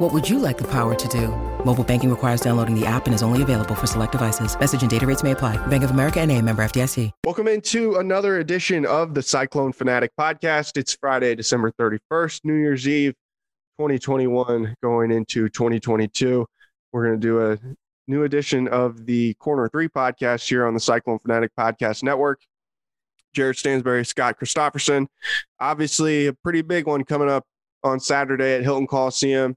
What would you like the power to do? Mobile banking requires downloading the app and is only available for select devices. Message and data rates may apply. Bank of America NA, member FDIC. Welcome into another edition of the Cyclone Fanatic Podcast. It's Friday, December 31st, New Year's Eve, 2021, going into 2022. We're going to do a new edition of the Corner 3 Podcast here on the Cyclone Fanatic Podcast Network. Jared Stansbury, Scott Christopherson. Obviously, a pretty big one coming up on Saturday at Hilton Coliseum.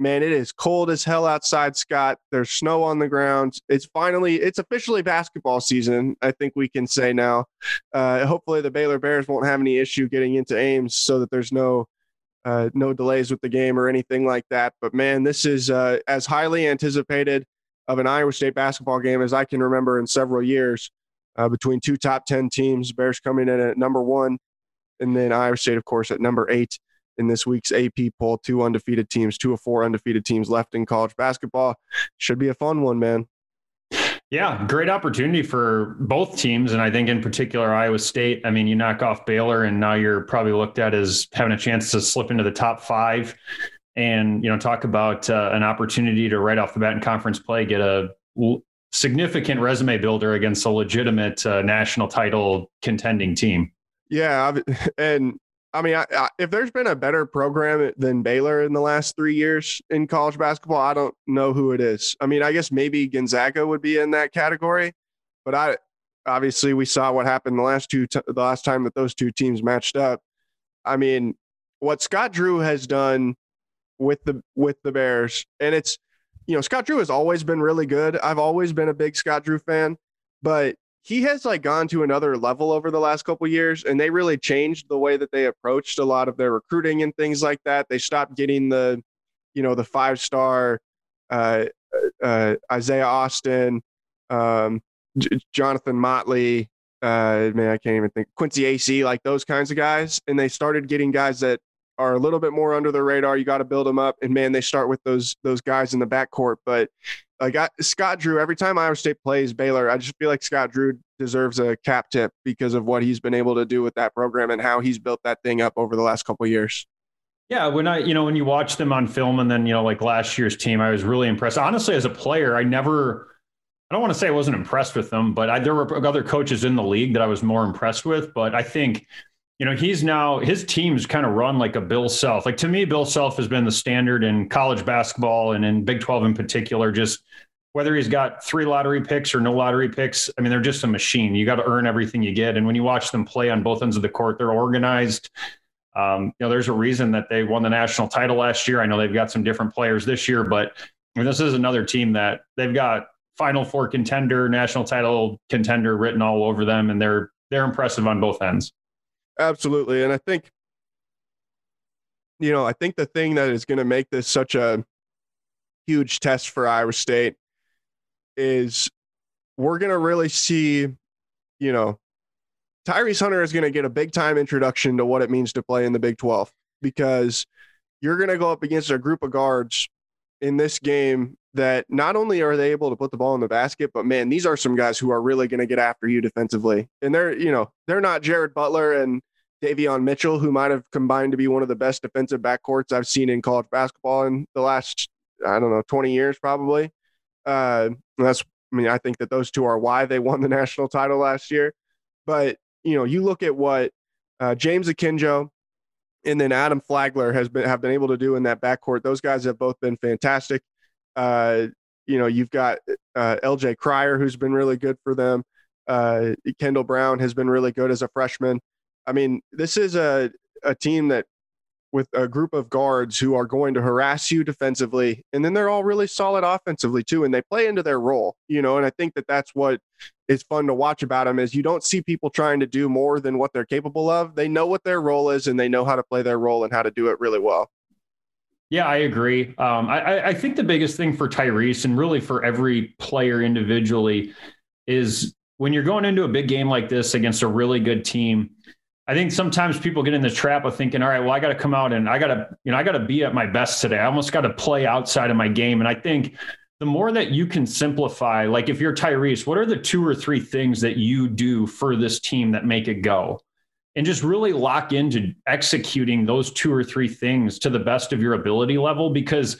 Man, it is cold as hell outside, Scott. There's snow on the ground. It's officially basketball season, I think we can say now. Hopefully, the Baylor Bears won't have any issue getting into Ames so that there's no delays with the game or anything like that. But, man, this is as highly anticipated of an Iowa State basketball game as I can remember in several years. Between two top 10 teams, Bears coming in at number 1, and then Iowa State, of course, at number 8 in this week's AP poll. 2 of 4 undefeated teams left in college basketball. Should be a fun one, man. Yeah, great opportunity for both teams, and I think in particular Iowa State. I mean, you knock off Baylor, and now you're probably looked at as having a chance to slip into the top 5 and, you know, talk about an opportunity to right off the bat in conference play get a significant resume builder against a legitimate national title contending team. Yeah. And I mean, if there's been a better program than Baylor in the last 3 years in college basketball, I don't know who it is. I mean, I guess maybe Gonzaga would be in that category, but obviously we saw what happened the last time that those two teams matched up. I mean, what Scott Drew has done with the Bears, and it's, you know, Scott Drew has always been really good. I've always been a big Scott Drew fan, but he has gone to another level over the last couple of years, and they really changed the way that they approached a lot of their recruiting and things like that. They stopped getting the 5-star Isaiah Austin, Jonathan Motley, I can't even think, Quincy AC, like those kinds of guys, and they started getting guys that are a little bit more under the radar. You got to build them up. And man, they start with those guys in the backcourt. But Scott Drew, every time Iowa State plays Baylor, I just feel like Scott Drew deserves a cap tip because of what he's been able to do with that program and how he's built that thing up over the last couple of years. Yeah. When you watch them on film and then, you know, like last year's team, I was really impressed. Honestly, as a player, I don't want to say I wasn't impressed with them, but there were other coaches in the league that I was more impressed with. But I think, you know, his team's kind of run like a Bill Self. Like, to me, Bill Self has been the standard in college basketball and in Big 12 in particular, just whether he's got 3 lottery picks or no lottery picks. I mean, they're just a machine. You got to earn everything you get. And when you watch them play on both ends of the court, they're organized. You know, there's a reason that they won the national title last year. I know they've got some different players this year, but I mean, this is another team that they've got Final Four contender, national title contender written all over them. And they're impressive on both ends. Absolutely. And I think, you know, the thing that is going to make this such a huge test for Iowa State is we're going to really see, you know, Tyrese Hunter is going to get a big time introduction to what it means to play in the Big 12, because you're going to go up against a group of guards in this game that not only are they able to put the ball in the basket, but man, these are some guys who are really going to get after you defensively. And they're not Jared Butler and Davion Mitchell, who might have combined to be one of the best defensive backcourts I've seen in college basketball in the last, 20 years probably. I think that those two are why they won the national title last year. But, you know, you look at what James Akinjo and then Adam Flagler have been able to do in that backcourt. Those guys have both been fantastic. You've got LJ Cryer, who's been really good for them. Kendall Brown has been really good as a freshman. I mean, this is a team that with a group of guards who are going to harass you defensively, and then they're all really solid offensively too, and they play into their role, you know, and I think that that's what is fun to watch about them is you don't see people trying to do more than what they're capable of. They know what their role is, and they know how to play their role and how to do it really well. Yeah, I agree. I think the biggest thing for Tyrese and really for every player individually is when you're going into a big game like this against a really good team, I think sometimes people get in the trap of thinking, all right, well, I got to come out and I got to be at my best today. I almost got to play outside of my game. And I think the more that you can simplify, like if you're Tyrese, what are the 2 or 3 things that you do for this team that make it go? And just really lock into executing those 2 or 3 things to the best of your ability level. Because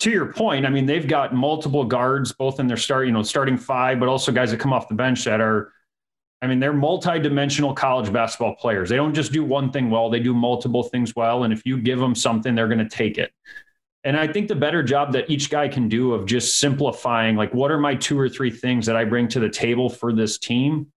to your point, I mean, they've got multiple guards, both in their starting five, but also guys that come off the bench that are, I mean, they're multi-dimensional college basketball players. They don't just do one thing well, they do multiple things well. And if you give them something, they're going to take it. And I think the better job that each guy can do of just simplifying, like, what are my 2 or 3 things that I bring to the table for this team,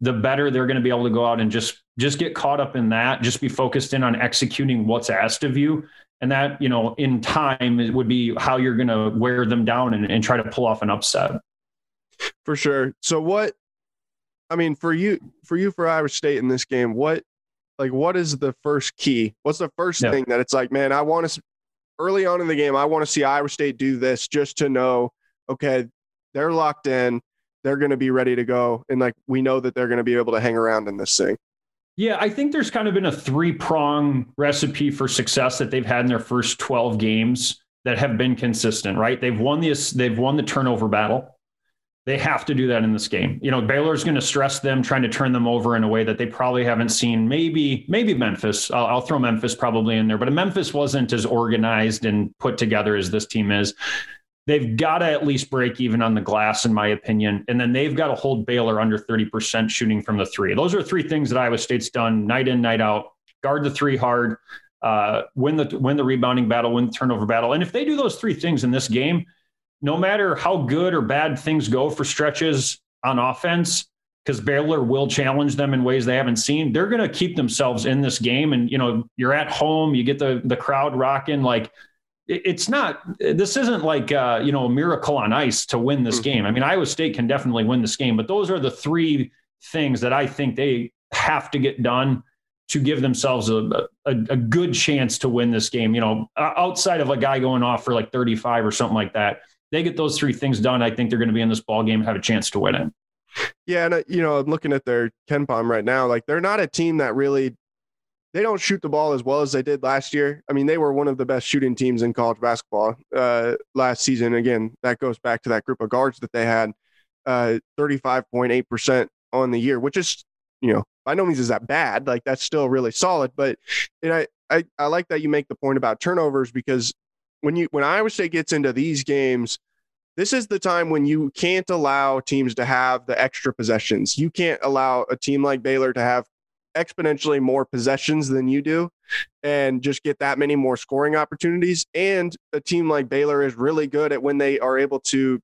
the better they're going to be able to go out and just get caught up in that, just be focused in on executing what's asked of you. And that, you know, in time, it would be how you're going to wear them down and try to pull off an upset. For sure. So what, I mean, for Iowa State in this game, what is the first key? What's the first thing that it's like, man, I want to, early on in the game, I want to see Iowa State do this just to know, okay, they're locked in, they're going to be ready to go. And like, we know that they're going to be able to hang around in this thing. Yeah. I think there's kind of been a 3-prong recipe for success that they've had in their first 12 games that have been consistent, right? They've won the turnover battle. They have to do that in this game. You know, Baylor's going to stress them trying to turn them over in a way that they probably haven't seen. Maybe Memphis. I'll throw Memphis probably in there, but Memphis wasn't as organized and put together as this team is. They've got to at least break even on the glass, in my opinion. And then they've got to hold Baylor under 30% shooting from the three. Those are 3 things that Iowa State's done night in, night out. Guard the three hard, win the rebounding battle, win the turnover battle. And if they do those 3 things in this game, no matter how good or bad things go for stretches on offense, because Baylor will challenge them in ways they haven't seen, they're going to keep themselves in this game. And, you know, you're at home, you get the crowd rocking. Like, this isn't like, a miracle on ice to win this game. I mean, Iowa State can definitely win this game, but those are the 3 things that I think they have to get done to give themselves a good chance to win this game. You know, outside of a guy going off for like 35 or something like that, they get those 3 things done, I think they're going to be in this ball game and have a chance to win it. Yeah. And you know, I'm looking at their Ken Pom right now. Like, they're not a team that really, they don't shoot the ball as well as they did last year. I mean, they were one of the best shooting teams in college basketball last season. Again, that goes back to that group of guards that they had, 35.8% on the year, which is, you know, by no means is that bad. Like, that's still really solid, but, and I like that you make the point about turnovers, because when Iowa State gets into these games, this is the time when you can't allow teams to have the extra possessions. You can't allow a team like Baylor to have exponentially more possessions than you do and just get that many more scoring opportunities. And a team like Baylor is really good at when they are able to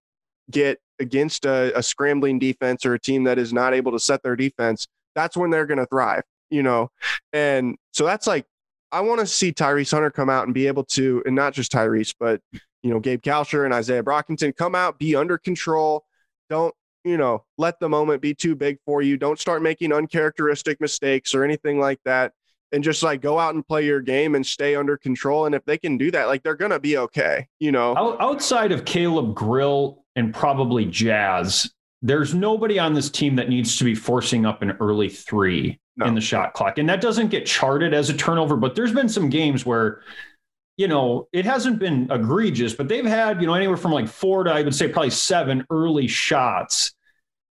get against a scrambling defense or a team that is not able to set their defense. That's when they're going to thrive, you know? And so that's like, I want to see Tyrese Hunter come out and be able to, and not just Tyrese, but, you know, Gabe Kalsher and Isaiah Brockington come out, be under control. Don't, you know, let the moment be too big for you. Don't start making uncharacteristic mistakes or anything like that. And just like go out and play your game and stay under control. And if they can do that, like, they're going to be okay. You know, outside of Caleb Grill and probably Jazz, there's nobody on this team that needs to be forcing up an early three in the shot clock. And that doesn't get charted as a turnover, but there's been some games where, you know, it hasn't been egregious, but they've had, you know, anywhere from like 4 to, I would say, probably 7 early shots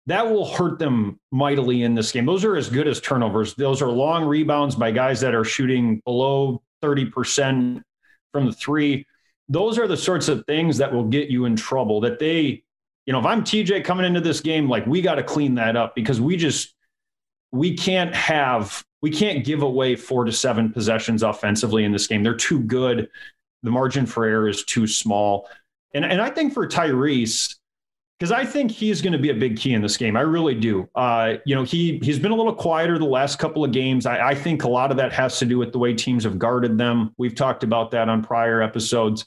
that will hurt them mightily in this game. Those are as good as turnovers. Those are long rebounds by guys that are shooting below 30% from the three. Those are the sorts of things that will get you in trouble, that they, you know, if I'm TJ coming into this game, like, we got to clean that up, because we can't give away 4 to 7 possessions offensively in this game. They're too good. The margin for error is too small. And I think for Tyrese, Because I think he's going to be a big key in this game. I really do. He's been a little quieter the last couple of games. I think a lot of that has to do with the way teams have guarded them. We've talked about that on prior episodes.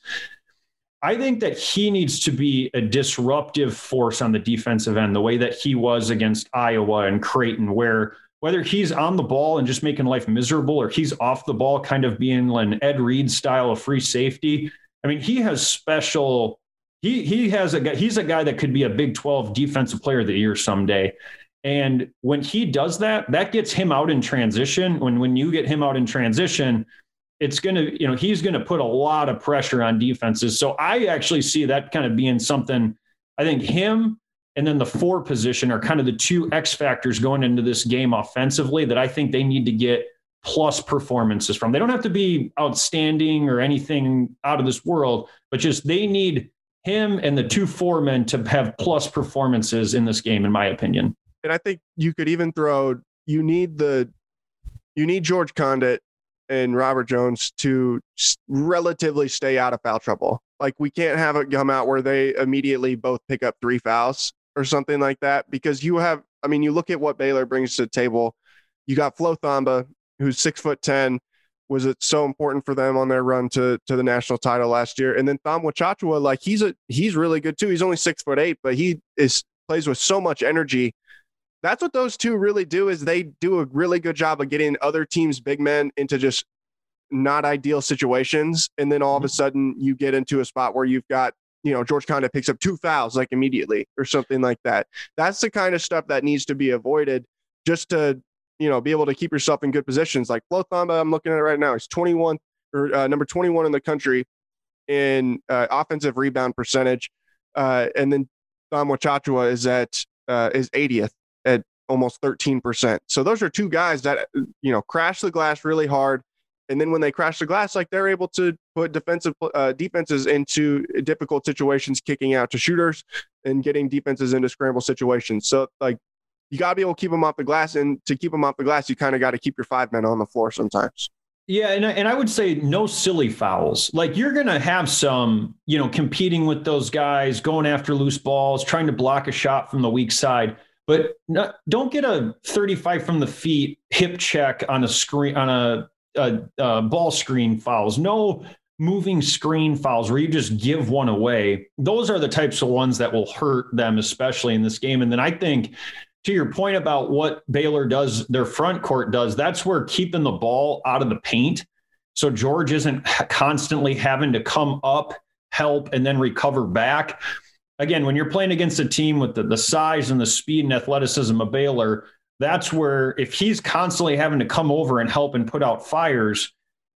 I think that he needs to be a disruptive force on the defensive end, the way that he was against Iowa and Creighton, where whether he's on the ball and just making life miserable or he's off the ball, kind of being an Ed Reed style of free safety. I mean, he has special... He's a guy that could be a Big 12 defensive player of the year someday. And when he does that, that gets him out in transition. When you get him out in transition, it's going to, he's going to put a lot of pressure on defenses. So I actually see that kind of being something. I think him and then the 4 position are kind of the 2 X factors going into this game offensively that I think they need to get plus performances from. They don't have to be outstanding or anything out of this world, but just they need him and the 2 foremen to have plus performances in this game, in my opinion. And I think you could even throw, you need George Condit and Robert Jones to relatively stay out of foul trouble. Like, we can't have it come out where they immediately both pick up 3 fouls or something like that, because you look at what Baylor brings to the table. You got Flo Thamba, who's 6'10", was it so important for them on their run to the national title last year. And then Thamba Chachua, he's really good too. He's only 6'8", but he plays with so much energy. That's what those 2 really do, is they do a really good job of getting other teams' big men into just not ideal situations. And then all of a sudden you get into a spot where you've got, George Condit picks up 2 fouls, immediately or something like that. That's the kind of stuff that needs to be avoided just to, be able to keep yourself in good positions. Like Flo Thamba, I'm looking at it right now. He's 21 or number 21 in the country in offensive rebound percentage. And then Thamba Chachua is 80th at almost 13%. So those are 2 guys that, crash the glass really hard. And then when they crash the glass, they're able to put defenses into difficult situations, kicking out to shooters and getting defenses into scramble situations. So you got to be able to keep them off the glass, and to keep them off the glass, you kind of got to keep your 5 men on the floor sometimes. Yeah. And I would say no silly fouls. You're going to have some, competing with those guys, going after loose balls, trying to block a shot from the weak side, but don't get a 35 from the feet hip check on a screen, on a ball screen fouls. No moving screen fouls where you just give one away. Those are the types of ones that will hurt them, especially in this game. And then I think, to your point about what Baylor does, their front court does, that's where keeping the ball out of the paint. So George isn't constantly having to come up, help, and then recover back. Again, when you're playing against a team with the size and the speed and athleticism of Baylor, that's where if he's constantly having to come over and help and put out fires,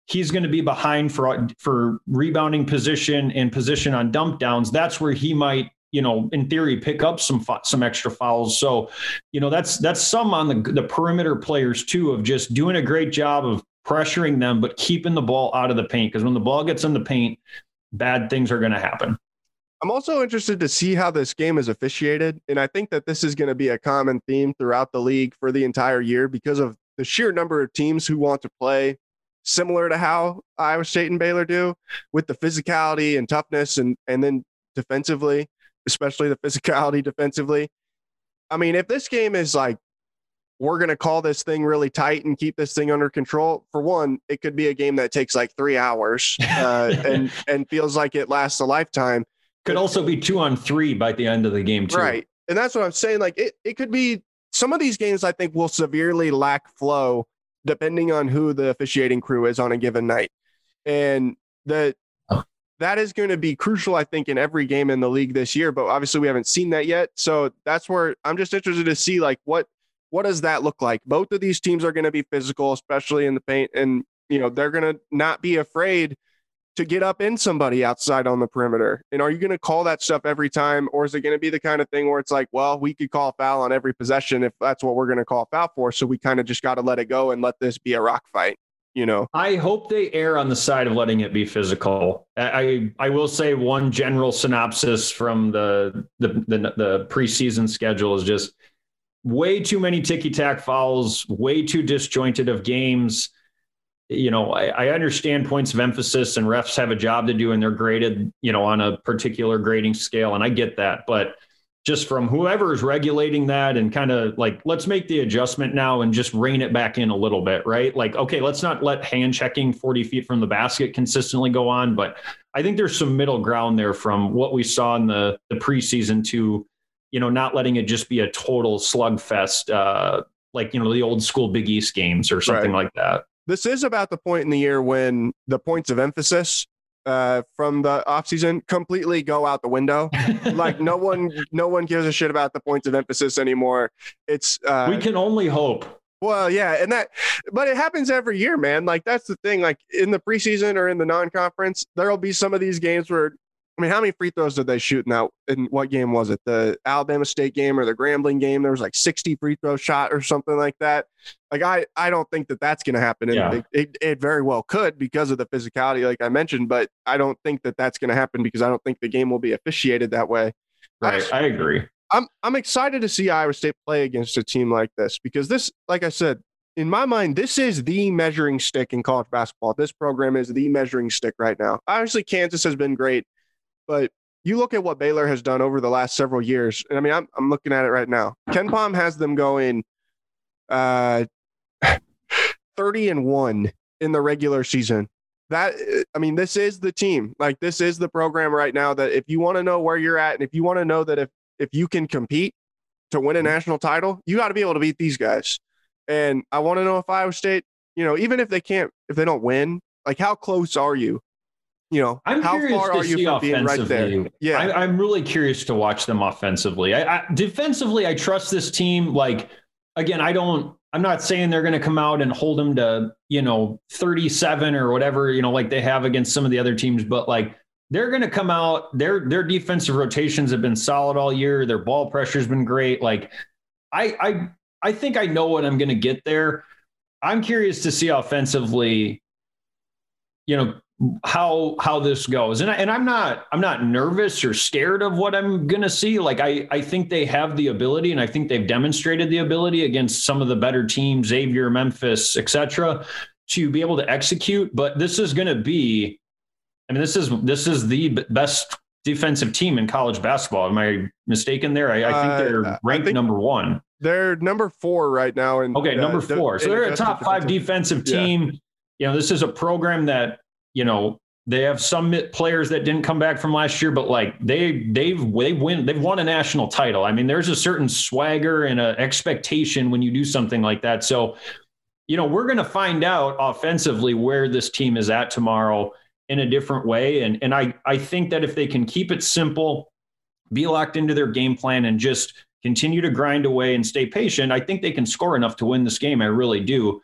he's going to be behind for rebounding position and position on dump downs. That's where he might, in theory, pick up some extra fouls. So, that's some on the perimeter players too, of just doing a great job of pressuring them, but keeping the ball out of the paint. Cause when the ball gets in the paint, bad things are going to happen. I'm also interested to see how this game is officiated. And I think that this is going to be a common theme throughout the league for the entire year because of the sheer number of teams who want to play similar to how Iowa State and Baylor do, with the physicality and toughness and then defensively. Especially the physicality defensively. I mean, if this game is we're going to call this thing really tight and keep this thing under control, for one, it could be a game that takes 3 hours and feels like it lasts a lifetime. Could also be 2-on-3 by the end of the game too. Right. And that's what I'm saying. It could be, some of these games I think will severely lack flow depending on who the officiating crew is on a given night. And that is going to be crucial, I think, in every game in the league this year, but obviously we haven't seen that yet. So that's where I'm just interested to see what does that look like? Both of these teams are going to be physical, especially in the paint. And, they're going to not be afraid to get up in somebody outside on the perimeter. And are you going to call that stuff every time? Or is it going to be the kind of thing where it's we could call a foul on every possession if that's what we're going to call a foul for. So we kind of just got to let it go and let this be a rock fight. I hope they err on the side of letting it be physical. I will say one general synopsis from the preseason schedule is just way too many ticky-tack fouls, way too disjointed of games. I understand points of emphasis and refs have a job to do and they're graded, on a particular grading scale. And I get that, but just from whoever is regulating that, and kind of like, let's make the adjustment now and just rein it back in a little bit, right? Like, okay, let's not let hand checking 40 feet from the basket consistently go on. But I think there's some middle ground there from what we saw in the preseason to, you know, not letting it just be a total slugfest, like, you know, the old school Big East games or something like that. This is about the point in the year when the points of emphasis from the offseason completely go out the window. Like no one gives a shit about the points of emphasis anymore. It's we can only hope. Well, yeah, and that, but it happens every year, man. Like that's the thing. Like in the preseason or in the non-conference, there'll be some of these games where, I mean, how many free throws did they shoot now? In what game was it? The Alabama State game or the Grambling game? There was like 60 free throw shot or something like that. Like I don't think that that's going to happen. Yeah. It very well could because of the physicality, like I mentioned, but I don't think that that's going to happen because I don't think the game will be officiated that way. Right, I agree. I'm excited to see Iowa State play against a team like this because this, like I said, in my mind, this is the measuring stick in college basketball. This program is the measuring stick right now. Obviously, Kansas has been great. But you look at what Baylor has done over the last several years. And I mean, I'm looking at it right now. Ken Pom has them going 30-1 in the regular season. That, I mean, this is the team. Like, this is the program right now that if you want to know where you're at and if you want to know that if you can compete to win a national title, you got to be able to beat these guys. And I want to know if Iowa State, you know, even if they don't win, like how close are you? You know, I'm how far are you from being right there? Yeah, I'm really curious to watch them offensively. Defensively, I trust this team. Like, again, I'm not saying they're going to come out and hold them to, you know, 37 or whatever, you know, like they have against some of the other teams, but like they're going to come out, their defensive rotations have been solid all year. Their ball pressure has been great. Like I think I know what I'm going to get there. I'm curious to see offensively, you know, how this goes. And I'm not nervous or scared of what I'm going to see. Like, I think they have the ability, and I think they've demonstrated the ability against some of the better teams, Xavier, Memphis, etc., to be able to execute. But this is going to be, I mean, this is the best defensive team in college basketball. Am I mistaken there? I think they're ranked number one. They're number four right now. Okay, number four. So they're a top five defensive team. Yeah. You know, this is a program that, you know, they have some players that didn't come back from last year, but like they've won a national title. I mean, there's a certain swagger and an expectation when you do something like that. So, you know, we're going to find out offensively where this team is at tomorrow in a different way. And I think that if they can keep it simple, be locked into their game plan and just continue to grind away and stay patient, I think they can score enough to win this game. I really do.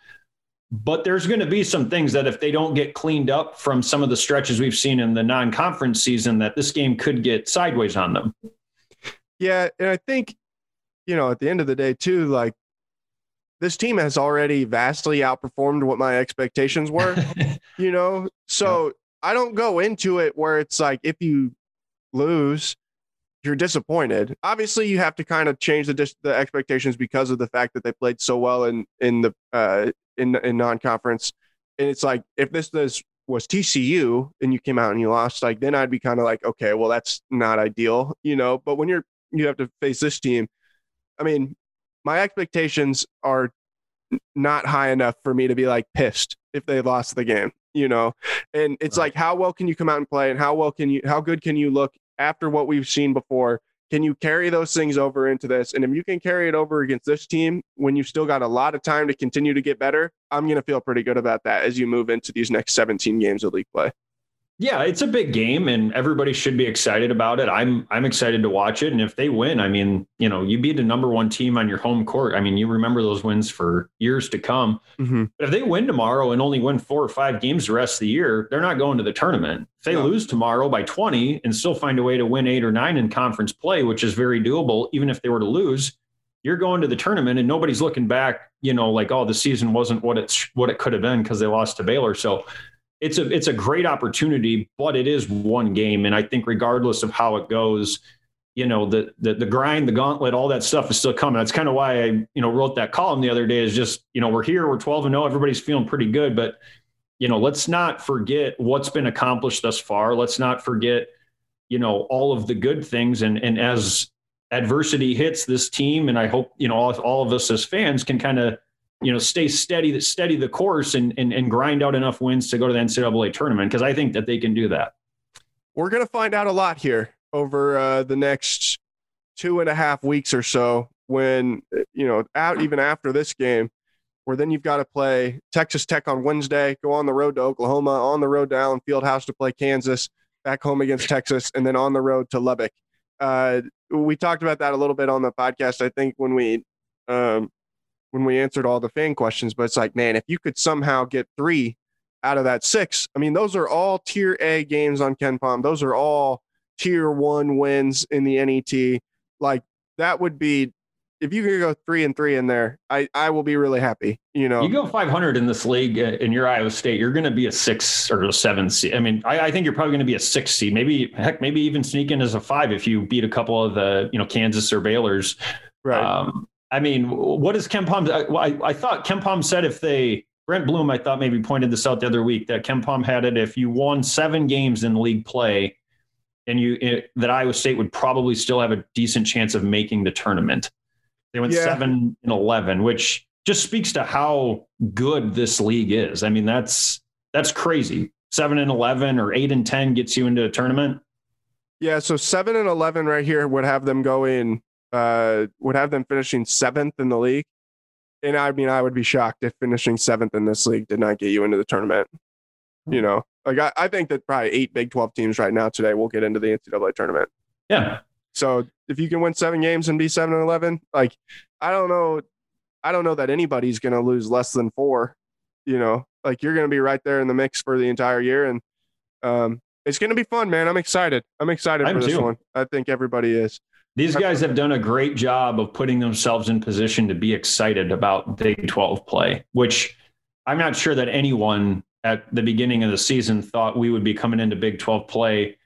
But there's going to be some things that if they don't get cleaned up from some of the stretches we've seen in the non-conference season, that this game could get sideways on them. Yeah. And I think, you know, at the end of the day too, like this team has already vastly outperformed what my expectations were, you know? So yeah. I don't go into it where it's like, if you lose, you're disappointed. Obviously you have to kind of change the expectations because of the fact that they played so well in non-conference. And it's like, if this was TCU and you came out and you lost, like then I'd be kind of like, okay, well, that's not ideal, you know. But when you have to face this team, I mean, my expectations are not high enough for me to be like pissed if they lost the game, you know. And it's like, how well can you come out and play, and how good can you look after what we've seen before? Can you carry those things over into this? And if you can carry it over against this team, when you've still got a lot of time to continue to get better, I'm going to feel pretty good about that as you move into these next 17 games of league play. Yeah, it's a big game and everybody should be excited about it. I'm excited to watch it. And if they win, I mean, you know, you beat a number one team on your home court. I mean, you remember those wins for years to come. Mm-hmm. But if they win tomorrow and only win 4 or 5 games the rest of the year, they're not going to the tournament. If they lose tomorrow by 20 and still find a way to win 8 or 9 in conference play, which is very doable, even if they were to lose, you're going to the tournament and nobody's looking back, you know, like, oh, the season wasn't what it could have been because they lost to Baylor. So it's a great opportunity, but it is one game. And I think regardless of how it goes, you know, the grind, the gauntlet, all that stuff is still coming. That's kind of why I, you know, wrote that column the other day, is just, you know, we're here, we're 12-0, everybody's feeling pretty good, but, you know, let's not forget what's been accomplished thus far. Let's not forget, you know, all of the good things. And as adversity hits this team. And I hope, you know, all of us as fans can kind of, you know, stay steady the course and grind out enough wins to go to the NCAA tournament. Cause I think that they can do that. We're going to find out a lot here over the next 2.5 weeks or so when, you know, out even after this game, where then you've got to play Texas Tech on Wednesday, go on the road to Oklahoma, on the road to Allen Fieldhouse to play Kansas, back home against Texas, and then on the road to Lubbock. We talked about that a little bit on the podcast, I think, when we answered all the fan questions, but it's like, man, if you could somehow get 3 out of that 6, I mean, those are all tier A games on Ken Pom. Those are all tier 1 wins in the NET. Like, that would be, if you could go 3-3 in there, I will be really happy. You know, you go 500 in this league in your Iowa State, you're going to be a 6 or a 7 seed. I mean, I think you're probably going to be a 6 seed, maybe even sneak in as a 5 if you beat a couple of the, you know, Kansas or Baylor's. Right. I mean, what is Ken Pom? I thought Ken Pom said Brent Bloom, I thought, maybe pointed this out the other week, that Ken Pom had it, if you won 7 games in league play, and that Iowa State would probably still have a decent chance of making the tournament. They went 7-11, which just speaks to how good this league is. I mean, that's crazy. 7-11 or 8-10 gets you into a tournament. Yeah. So 7-11 right here would have them going, would have them finishing 7th in the league. And I mean, I would be shocked if finishing 7th in this league did not get you into the tournament. You know, like I think that probably 8 Big 12 teams right now today will get into the NCAA tournament. Yeah. So if you can win 7 games and be 7-11, like, I don't know that anybody's going to lose less than 4, you know, like you're going to be right there in the mix for the entire year. And it's going to be fun, man. I'm excited for this one. I think everybody is. These guys have done a great job of putting themselves in position to be excited about Big 12 play, which I'm not sure that anyone at the beginning of the season thought we would be coming into Big 12 play,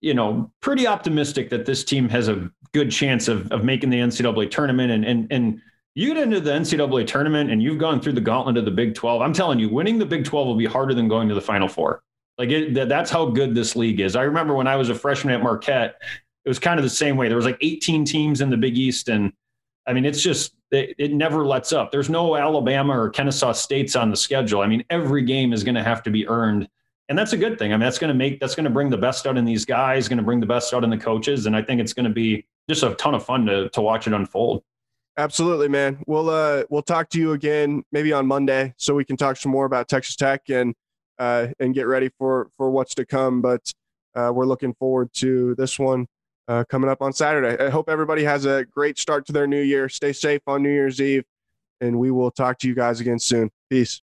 you know, pretty optimistic that this team has a good chance of making the NCAA tournament. And you get into the NCAA tournament and you've gone through the gauntlet of the Big 12. I'm telling you, winning the Big 12 will be harder than going to the Final Four. Like that's how good this league is. I remember when I was a freshman at Marquette, it was kind of the same way. There was like 18 teams in the Big East. And I mean, it's just, it never lets up. There's no Alabama or Kennesaw States on the schedule. I mean, every game is going to have to be earned. And that's a good thing. I mean, that's going to bring the best out in these guys, going to bring the best out in the coaches. And I think it's going to be just a ton of fun to watch it unfold. Absolutely, man. We'll talk to you again, maybe on Monday, so we can talk some more about Texas Tech and get ready for what's to come. But we're looking forward to this one coming up on Saturday. I hope everybody has a great start to their new year. Stay safe on New Year's Eve, and we will talk to you guys again soon. Peace.